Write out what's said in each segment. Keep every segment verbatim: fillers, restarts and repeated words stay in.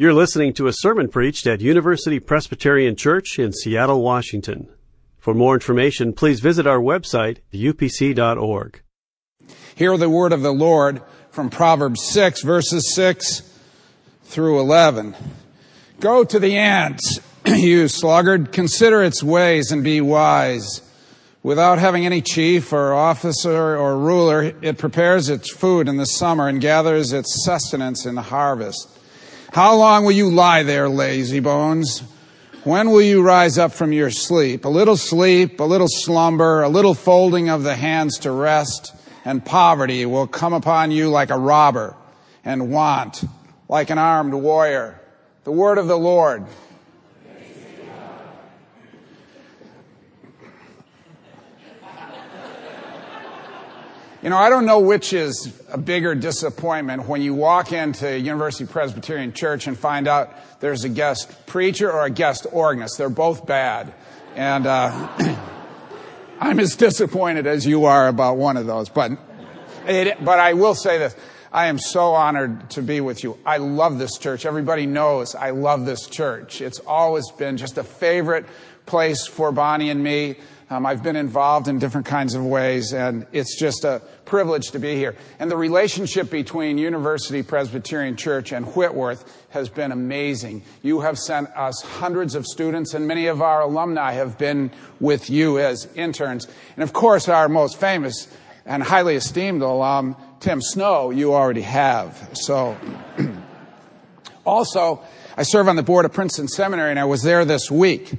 You're listening to a sermon preached at University Presbyterian Church in Seattle, Washington. For more information, please visit our website, u p c dot org. Hear the word of the Lord from Proverbs six, verses six through eleven. Go to the ants, you sluggard, consider its ways and be wise. Without having any chief or officer or ruler, it prepares its food in the summer and gathers its sustenance in the harvest. How long will you lie there, lazy bones? When will you rise up from your sleep? A little sleep, a little slumber, a little folding of the hands to rest, and poverty will come upon you like a robber, and want like an armed warrior. The word of the Lord. You know, I don't know which is a bigger disappointment, when you walk into University Presbyterian Church and find out there's a guest preacher or a guest organist. They're both bad. And uh, I'm as disappointed as you are about one of those. But, it, but I will say this. I am so honored to be with you. I love this church. Everybody knows I love this church. It's always been just a favorite place for Bonnie and me. Um, I've been involved in different kinds of ways, and it's just a privilege to be here. And the relationship between University Presbyterian Church and Whitworth has been amazing. You have sent us hundreds of students, and many of our alumni have been with you as interns. And, of course, our most famous and highly esteemed alum, Tim Snow, you already have. So, also, I serve on the board of Princeton Seminary, and I was there this week.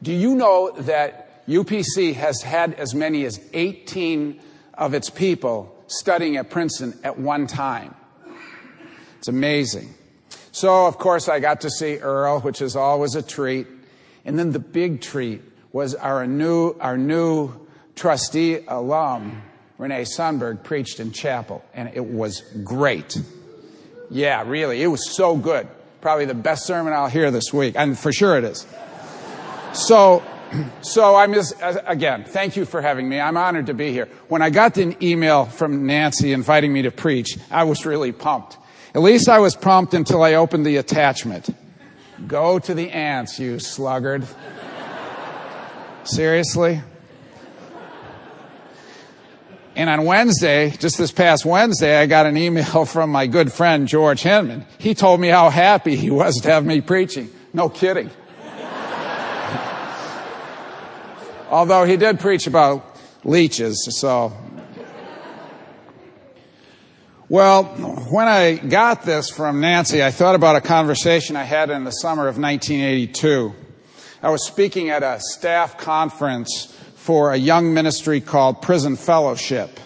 Do you know that U P C has had as many as eighteen of its people studying at Princeton at one time? It's amazing. So, of course, I got to see Earl, which is always a treat. And then the big treat was our new, our new trustee alum, Renee Sundberg, preached in chapel. And it was great. Yeah, really. It was so good. Probably the best sermon I'll hear this week. And for sure it is. So... So I'm just, again, thank you for having me. I'm honored to be here. When I got an email from Nancy inviting me to preach, I was really pumped. At least I was pumped until I opened the attachment. Go to the ants, you sluggard. Seriously? And on Wednesday, just this past Wednesday, I got an email from my good friend George Henman. He told me how happy he was to have me preaching. No kidding. Although he did preach about leeches, so. Well, when I got this from Nancy, I thought about a conversation I had in the summer of nineteen eighty-two. I was speaking at a staff conference for a young ministry called Prison Fellowship.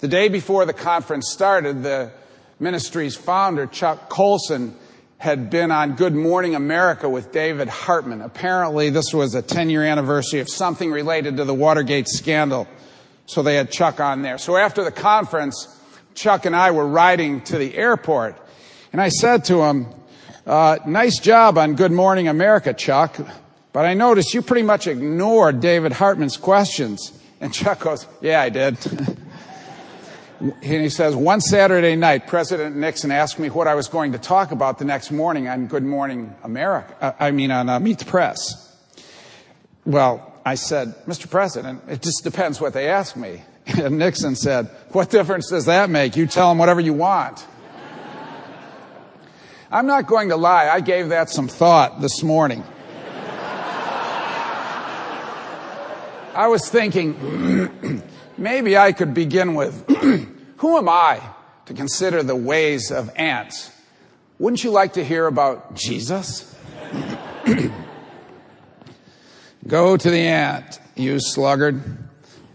The day before the conference started, the ministry's founder, Chuck Colson, had been on Good Morning America with David Hartman. Apparently, this was a ten-year anniversary of something related to the Watergate scandal, so they had Chuck on there. So after the conference, Chuck and I were riding to the airport, and I said to him, uh, nice job on Good Morning America, Chuck, but I noticed you pretty much ignored David Hartman's questions. And Chuck goes, yeah, I did. And he says, one Saturday night, President Nixon asked me what I was going to talk about the next morning on Good Morning America, uh, I mean on uh, Meet the Press. Well, I said, Mister President, it just depends what they ask me. And Nixon said, what difference does that make? You tell them whatever you want. I'm not going to lie, I gave that some thought this morning. I was thinking, maybe I could begin with, who am I to consider the ways of ants? Wouldn't you like to hear about Jesus? Go to the ant, you sluggard.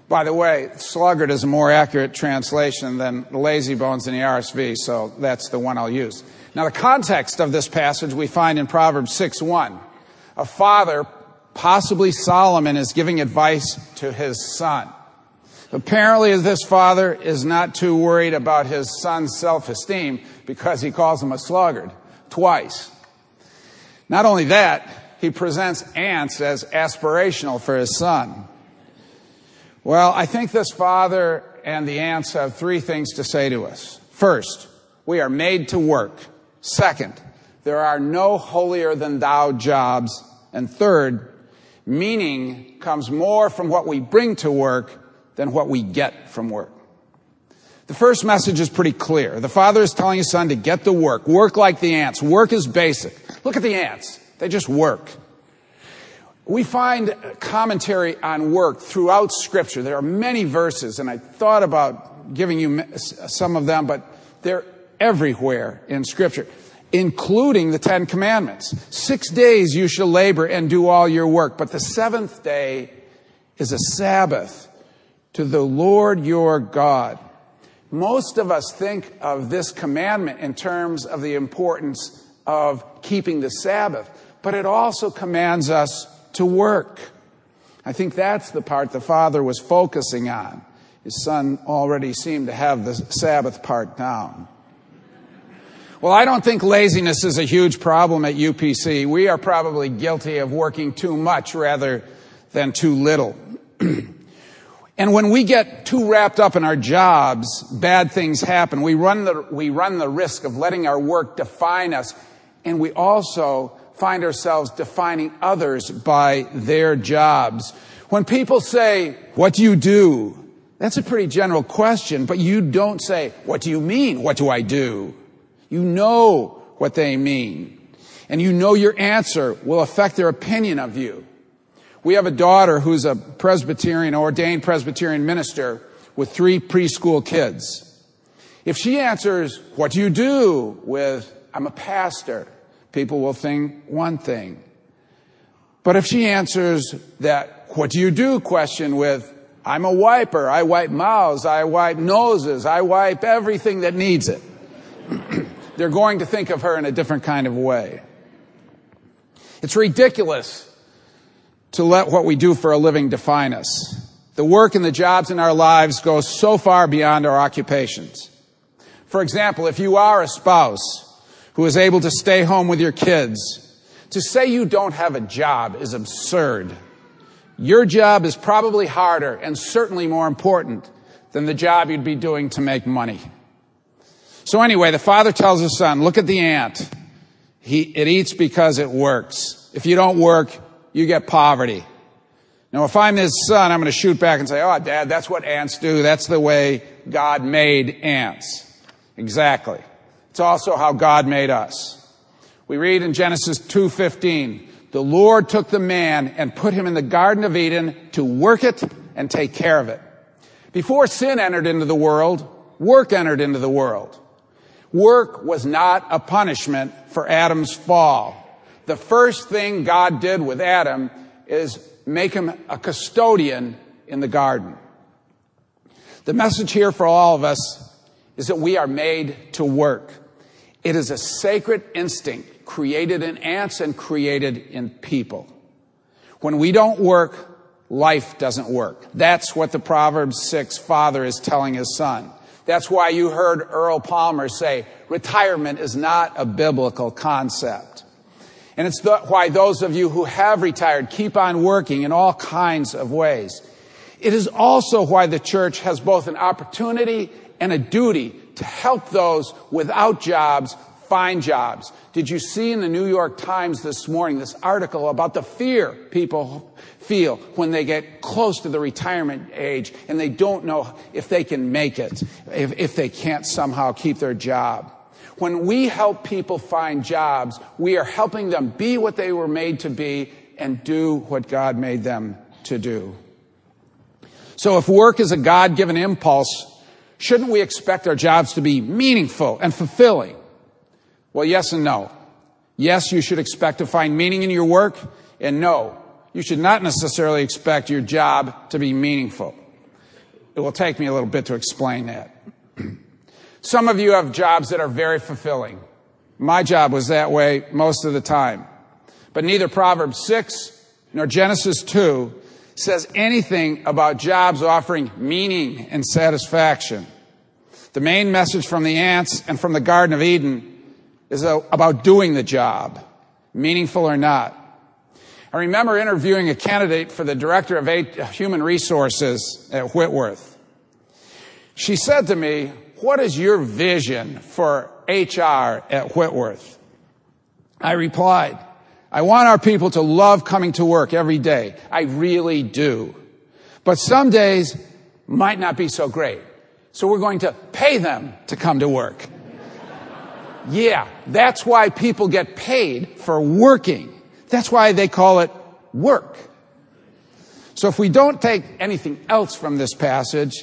By the way, sluggard is a more accurate translation than lazy bones in the R S V, so that's the one I'll use. Now, the context of this passage we find in Proverbs six one. A father, possibly Solomon, is giving advice to his son. Apparently, this father is not too worried about his son's self-esteem because he calls him a sluggard twice. Not only that, he presents ants as aspirational for his son. Well, I think this father and the ants have three things to say to us. First, we are made to work. Second, There are no holier-than-thou jobs. And third, meaning comes more from what we bring to work than what we get from work. The first message is pretty clear. The father is telling his son to get to work. Work like the ants. Work is basic. Look at the ants. They just work. We find commentary on work throughout Scripture. There are many verses, and I thought about giving you some of them, but they're everywhere in Scripture, including the Ten Commandments. Six days you shall labor and do all your work, but the seventh day is a Sabbath to the Lord your God. Most of us think of this commandment in terms of the importance of keeping the Sabbath, but it also commands us to work. I think that's the part the father was focusing on. His son already seemed to have the Sabbath part down. Well, I don't think laziness is a huge problem at U P C. We are probably guilty of working too much rather than too little. And when we get too wrapped up in our jobs, bad things happen. We run the, we run the risk of letting our work define us, and we also find ourselves defining others by their jobs. When people say, "What do you do?" that's a pretty general question, but you don't say, "What do you mean? What do I do?" You know what they mean, and you know your answer will affect their opinion of you. We have a daughter who's a Presbyterian, ordained Presbyterian minister with three preschool kids. If she answers, "What do you do?" with, "I'm a pastor," people will think one thing. But if she answers that "What do you do?" question with, "I'm a wiper, I wipe mouths, I wipe noses, I wipe everything that needs it," they're going to think of her in a different kind of way. It's ridiculous to let what we do for a living define us. The work and the jobs in our lives go so far beyond our occupations. For example, if you are a spouse who is able to stay home with your kids, to say you don't have a job is absurd. Your job is probably harder and certainly more important than the job you'd be doing to make money. So anyway, the father tells his son, look at the ant. He, it eats because it works. If you don't work, you get poverty. Now, if I'm his son, I'm going to shoot back and say, "Oh, Dad, that's what ants do. That's the way God made ants." Exactly. It's also how God made us. We read in Genesis two fifteen, "The Lord took the man and put him in the Garden of Eden to work it and take care of it." Before sin entered into the world, work entered into the world. Work was not a punishment for Adam's fall. The first thing God did with Adam is make him a custodian in the garden. The message here for all of us is that we are made to work. It is a sacred instinct created in ants and created in people. When we don't work, life doesn't work. That's what the Proverbs six father is telling his son. That's why you heard Earl Palmer say, retirement is not a biblical concept. And it's the, why those of you who have retired keep on working in all kinds of ways. It is also why the church has both an opportunity and a duty to help those without jobs find jobs. Did you see in the New York Times this morning this article about the fear people feel when they get close to the retirement age and they don't know if they can make it, if, if they can't somehow keep their job? When we help people find jobs, we are helping them be what they were made to be and do what God made them to do. So if work is a God-given impulse, shouldn't we expect our jobs to be meaningful and fulfilling? Well, yes and no. Yes, you should expect to find meaning in your work, and no, you should not necessarily expect your job to be meaningful. It will take me a little bit to explain that. Some of you have jobs that are very fulfilling. My job was that way most of the time. But neither Proverbs six nor Genesis two says anything about jobs offering meaning and satisfaction. The main message from the ants and from the Garden of Eden is about doing the job, meaningful or not. I remember interviewing a candidate for the director of human resources at Whitworth. She said to me, "What is your vision for H R at Whitworth?" I replied, I want our people to love coming to work every day. I really do. But some days might not be so great. So we're going to pay them to come to work. Yeah, that's why people get paid for working. That's why they call it work. So if we don't take anything else from this passage,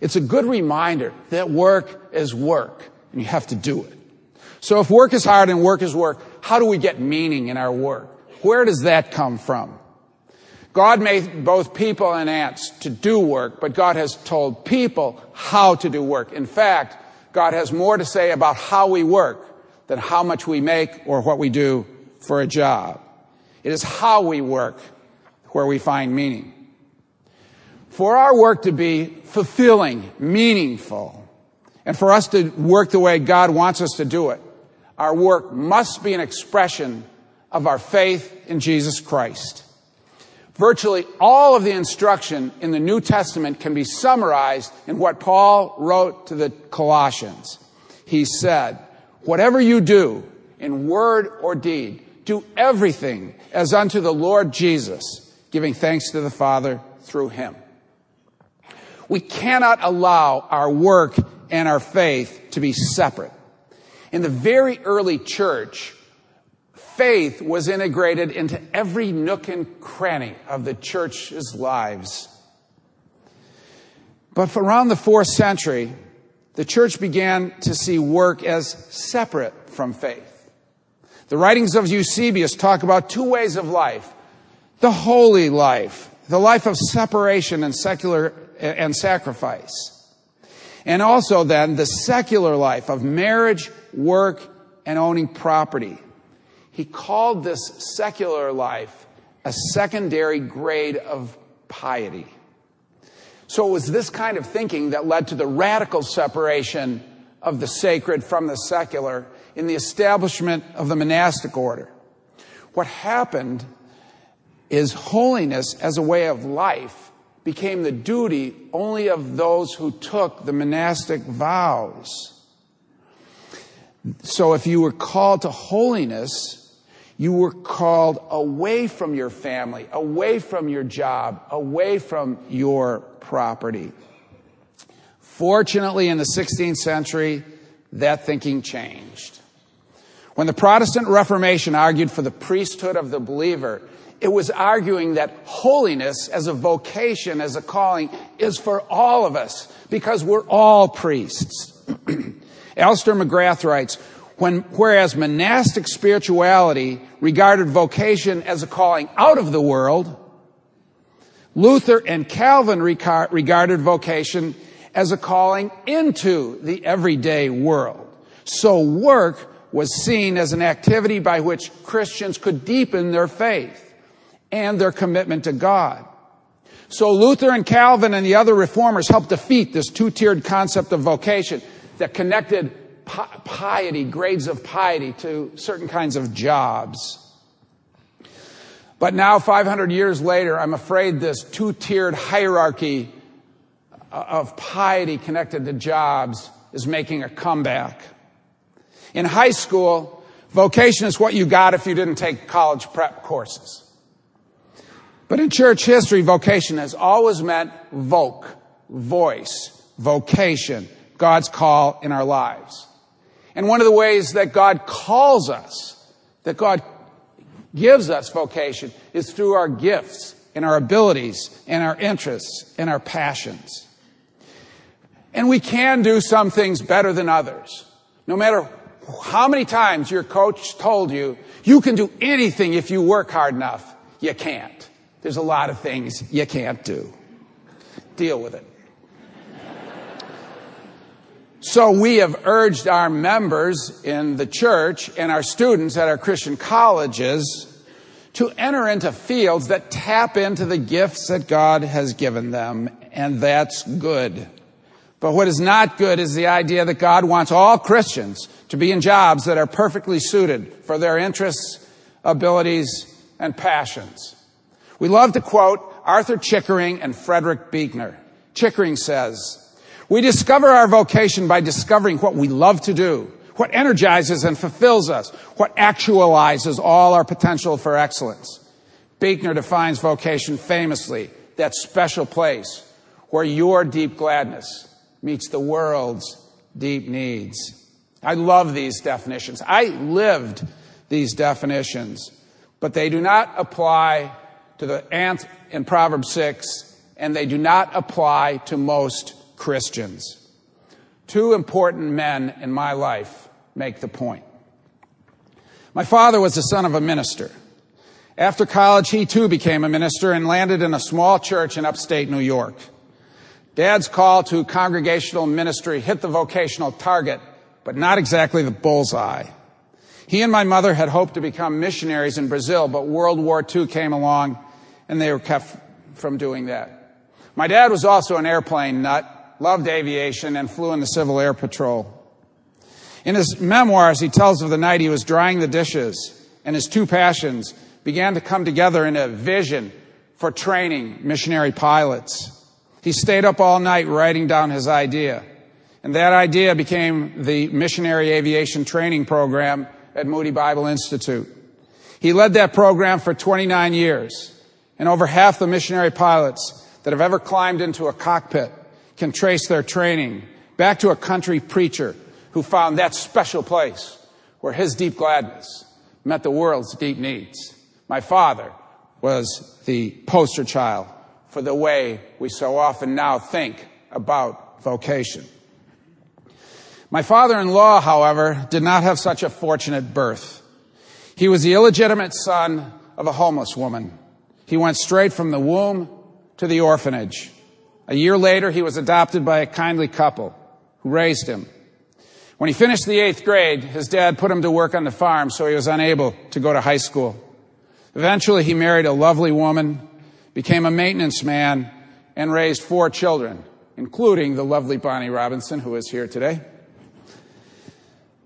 it's a good reminder that work is work, and you have to do it. So if work is hard and work is work, how do we get meaning in our work? Where does that come from? God made both people and ants to do work, but God has told people how to do work. In fact, God has more to say about how we work than how much we make or what we do for a job. It is how we work where we find meaning. For our work to be fulfilling, meaningful, and for us to work the way God wants us to do it, our work must be an expression of our faith in Jesus Christ. Virtually all of the instruction in the New Testament can be summarized in what Paul wrote to the Colossians. He said, whatever you do, in word or deed, do everything as unto the Lord Jesus, giving thanks to the Father through him. We cannot allow our work and our faith to be separate. In the very early church, faith was integrated into every nook and cranny of the church's lives. But for around the fourth century, the church began to see work as separate from faith. The writings of Eusebius talk about two ways of life: the holy life, the life of separation and secular and sacrifice, and also then the secular life of marriage, work, and owning property. He called this secular life a secondary grade of piety. So it was this kind of thinking that led to the radical separation of the sacred from the secular in the establishment of the monastic order. What happened is holiness as a way of life became the duty only of those who took the monastic vows. So if you were called to holiness, you were called away from your family, away from your job, away from your property. Fortunately, in the sixteenth century, that thinking changed. When the Protestant Reformation argued for the priesthood of the believer, it was arguing that holiness as a vocation, as a calling, is for all of us, because we're all priests. Alister McGrath writes, When, whereas monastic spirituality regarded vocation as a calling out of the world, Luther and Calvin regarded vocation as a calling into the everyday world. So work was seen as an activity by which Christians could deepen their faith and their commitment to God. So Luther and Calvin and the other reformers helped defeat this two-tiered concept of vocation that connected piety, grades of piety, to certain kinds of jobs. But now, five hundred years later, I'm afraid this two-tiered hierarchy of piety connected to jobs is making a comeback. In high school, vocation is what you got if you didn't take college prep courses. But in church history, vocation has always meant voc, voice, vocation, God's call in our lives. And one of the ways that God calls us, that God gives us vocation, is through our gifts and our abilities and our interests and our passions. And we can do some things better than others. No matter how many times your coach told you, you can do anything if you work hard enough, you can't. There's a lot of things you can't do. Deal with it. So we have urged our members in the church and our students at our Christian colleges to enter into fields that tap into the gifts that God has given them, and that's good. But what is not good is the idea that God wants all Christians to be in jobs that are perfectly suited for their interests, abilities, and passions. We love to quote Arthur Chickering and Frederick Buechner. Chickering says, we discover our vocation by discovering what we love to do, what energizes and fulfills us, what actualizes all our potential for excellence. Buechner defines vocation famously, that special place where your deep gladness meets the world's deep needs. I love these definitions. I lived these definitions, but they do not apply to the ant in Proverbs six, and they do not apply to most Christians. Two important men in my life make the point. My father was the son of a minister. After college, he too became a minister and landed in a small church in upstate New York. Dad's call to congregational ministry hit the vocational target, but not exactly the bullseye. He and my mother had hoped to become missionaries in Brazil, but World War Two came along, and they were kept from doing that. My dad was also an airplane nut, loved aviation, and flew in the Civil Air Patrol. In his memoirs, he tells of the night he was drying the dishes, and his two passions began to come together in a vision for training missionary pilots. He stayed up all night writing down his idea. And that idea became the Missionary Aviation Training Program at Moody Bible Institute. He led that program for twenty-nine years, and over half the missionary pilots that have ever climbed into a cockpit can trace their training back to a country preacher who found that special place where his deep gladness met the world's deep needs. My father was the poster child for the way we so often now think about vocation. My father-in-law, however, did not have such a fortunate birth. He was the illegitimate son of a homeless woman. He went straight from the womb to the orphanage. A year later, he was adopted by a kindly couple who raised him. When he finished the eighth grade, his dad put him to work on the farm, so he was unable to go to high school. Eventually, he married a lovely woman, became a maintenance man, and raised four children, including the lovely Bonnie Robinson, who is here today.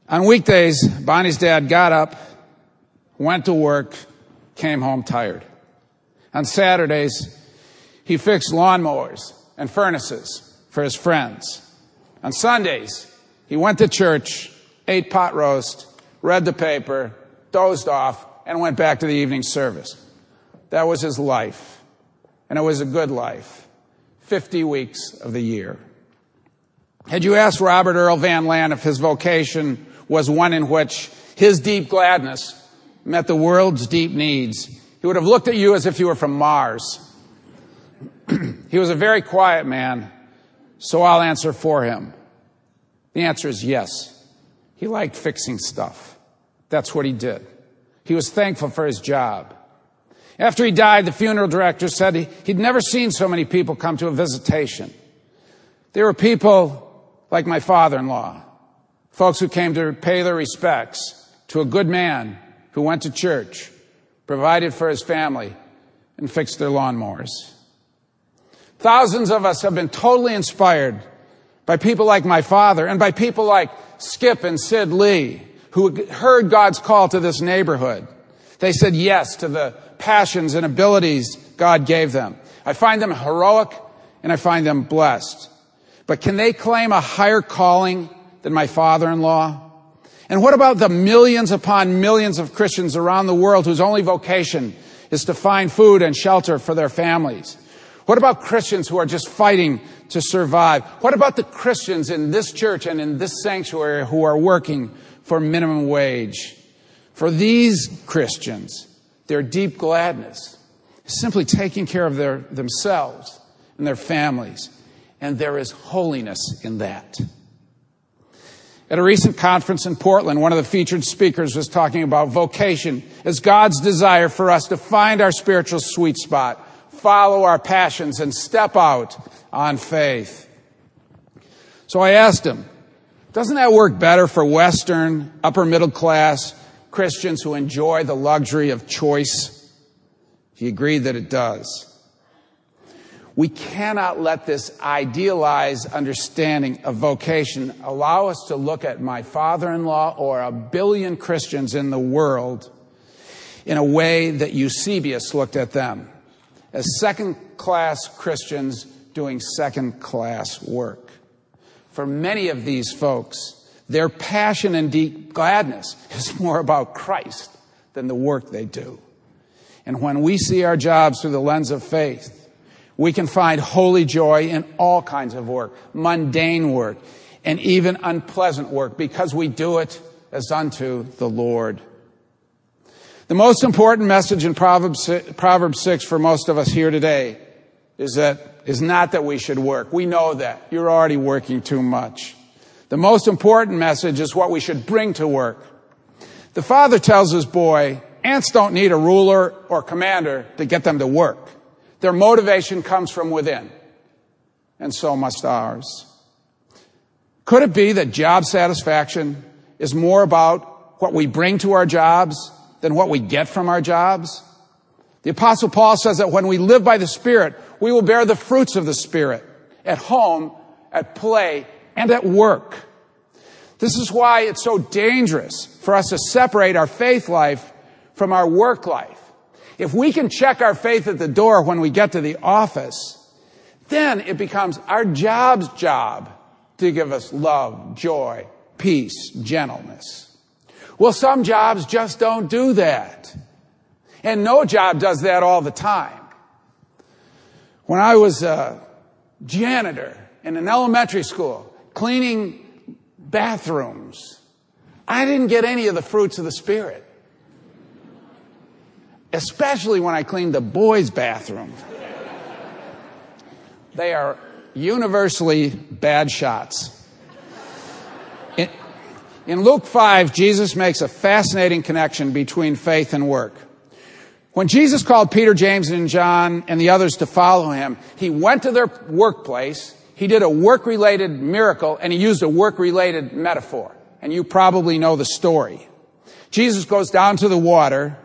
On weekdays, Bonnie's dad got up, went to work, came home tired. On Saturdays, he fixed lawnmowers and furnaces for his friends. On Sundays, he went to church, ate pot roast, read the paper, dozed off, and went back to the evening service. That was his life, and it was a good life, fifty weeks of the year. Had you asked Robert Earl Van Land if his vocation was one in which his deep gladness met the world's deep needs, he would have looked at you as if you were from Mars. He was a very quiet man, so I'll answer for him. The answer is yes. He liked fixing stuff. That's what he did. He was thankful for his job. After he died, the funeral director said he'd never seen so many people come to a visitation. There were people like my father-in-law, folks who came to pay their respects to a good man who went to church, provided for his family, and fixed their lawnmowers. Thousands of us have been totally inspired by people like my father and by people like Skip and Sid Lee, who heard God's call to this neighborhood. They said yes to the passions and abilities God gave them. I find them heroic, and I find them blessed. But can they claim a higher calling than my father-in-law? And what about the millions upon millions of Christians around the world whose only vocation is to find food and shelter for their families? What about Christians who are just fighting to survive? What about the Christians in this church and in this sanctuary who are working for minimum wage? For these Christians, their deep gladness is simply taking care of their, themselves and their families. And there is holiness in that. At a recent conference in Portland, one of the featured speakers was talking about vocation as God's desire for us to find our spiritual sweet spot, follow our passions, and step out on faith. So I asked him, doesn't that work better for Western, upper-middle-class Christians who enjoy the luxury of choice? He agreed that it does. We cannot let this idealized understanding of vocation allow us to look at my father-in-law or a billion Christians in the world in a way that Eusebius looked at them, as second-class Christians doing second-class work. For many of these folks, Their passion and deep gladness is more about Christ than the work they do. And when we see our jobs through the lens of faith, we can find holy joy in all kinds of work, mundane work, and even unpleasant work, because we do it as unto the Lord. The most important message in Proverbs six for most of us here today is that is not that we should work. We know that. You're already working too much. The most important message is what we should bring to work. The father tells his boy, ants don't need a ruler or commander to get them to work. Their motivation comes from within, and so must ours. Could it be that job satisfaction is more about what we bring to our jobs than what we get from our jobs? The Apostle Paul says that when we live by the Spirit, we will bear the fruits of the Spirit at home, at play, and at work. This is why it's so dangerous for us to separate our faith life from our work life. If we can check our faith at the door when we get to the office, then it becomes our job's job to give us love, joy, peace, gentleness. Well, some jobs just don't do that. And no job does that all the time. When I was a janitor in an elementary school, cleaning bathrooms, I didn't get any of the fruits of the Spirit. Especially when I cleaned the boys' bathroom. They are universally bad shots. In, in Luke five, Jesus makes a fascinating connection between faith and work. When Jesus called Peter, James, and John and the others to follow him, he went to their workplace, he did a work-related miracle, and he used a work-related metaphor. And you probably know the story. Jesus goes down to the water.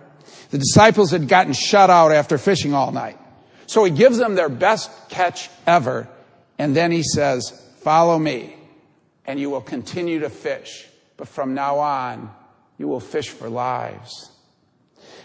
The disciples had gotten shut out after fishing all night. So he gives them their best catch ever, and then he says, follow me, and you will continue to fish. But from now on, you will fish for lives.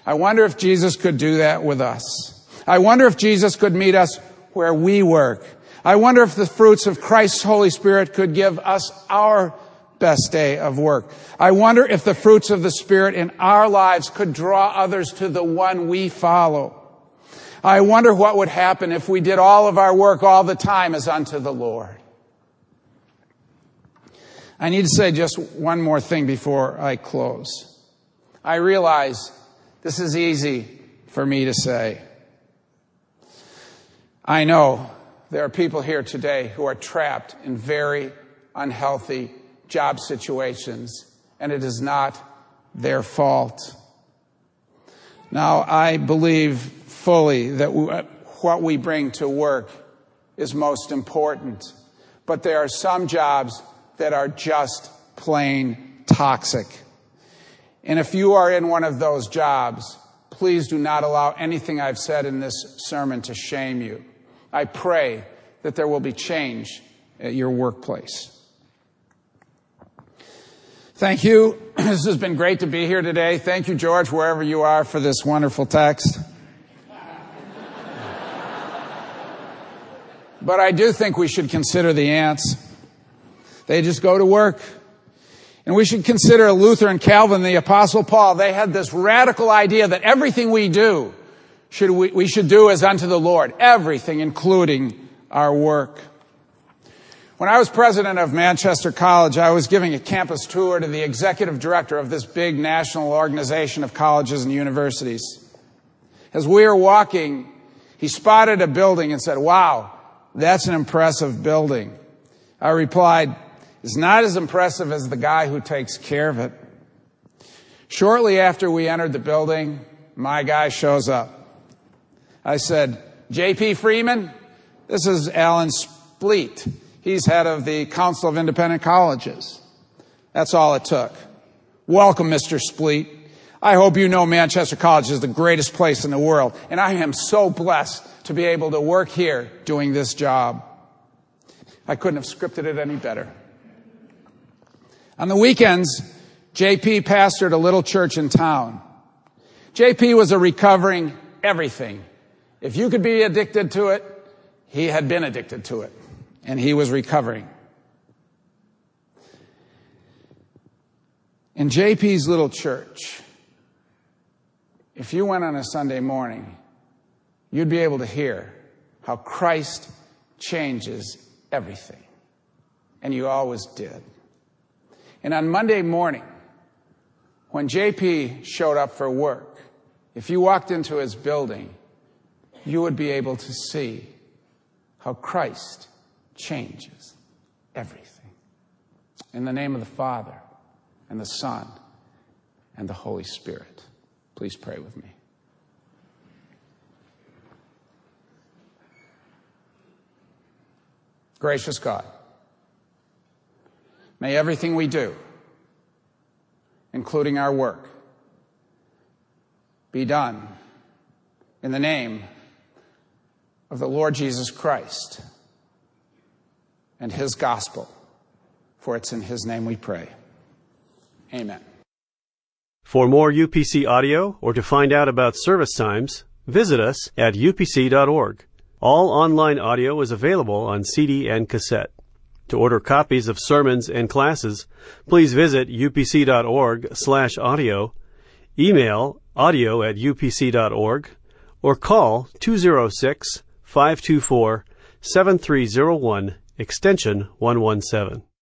I wonder if Jesus could do that with us. I wonder if Jesus could meet us where we work. I wonder if the fruits of Christ's Holy Spirit could give us our best day of work. I wonder if the fruits of the Spirit in our lives could draw others to the one we follow. I wonder what would happen if we did all of our work all the time as unto the Lord. I need to say just one more thing before I close. I realize this is easy for me to say. I know there are people here today who are trapped in very unhealthy job situations, and it is not their fault. Now, I believe fully that what we bring to work is most important, but there are some jobs that are just plain toxic. And if you are in one of those jobs, please do not allow anything I've said in this sermon to shame you. I pray that there will be change at your workplace. Thank you. This has been great to be here today. Thank you, George, wherever you are, for this wonderful text. But I do think we should consider the ants. They just go to work. And we should consider Luther and Calvin, the Apostle Paul. They had this radical idea that everything we do, should we, we should do as unto the Lord. Everything, including our work. When I was president of Manchester College, I was giving a campus tour to the executive director of this big national organization of colleges and universities. As we were walking, he spotted a building and said, wow, that's an impressive building. I replied, it's not as impressive as the guy who takes care of it. Shortly after we entered the building, my guy shows up. I said, J P Freeman, this is Alan Spleet. He's head of the Council of Independent Colleges. That's all it took. Welcome, Mister Spleet. I hope you know Manchester College is the greatest place in the world, and I am so blessed to be able to work here doing this job. I couldn't have scripted it any better. On the weekends, J P pastored a little church in town. J P was a recovering everything. If you could be addicted to it, he had been addicted to it, and he was recovering. In J P's little church, if you went on a Sunday morning, you'd be able to hear how Christ changes everything. And you always did. And on Monday morning, when J P showed up for work, if you walked into his building, you would be able to see how Christ changes everything. In the name of the Father, and the Son, and the Holy Spirit. Please pray with me. Gracious God, may everything we do, including our work, be done in the name of the Lord Jesus Christ and his gospel, for it's in his name we pray. Amen. For more U P C audio or to find out about service times, visit us at U P C dot org. All online audio is available on C D and cassette. To order copies of sermons and classes, please visit U P C dot org slash audio, email audio at U P C dot org, or call two oh six, five two four, seven three oh one, extension one one seven.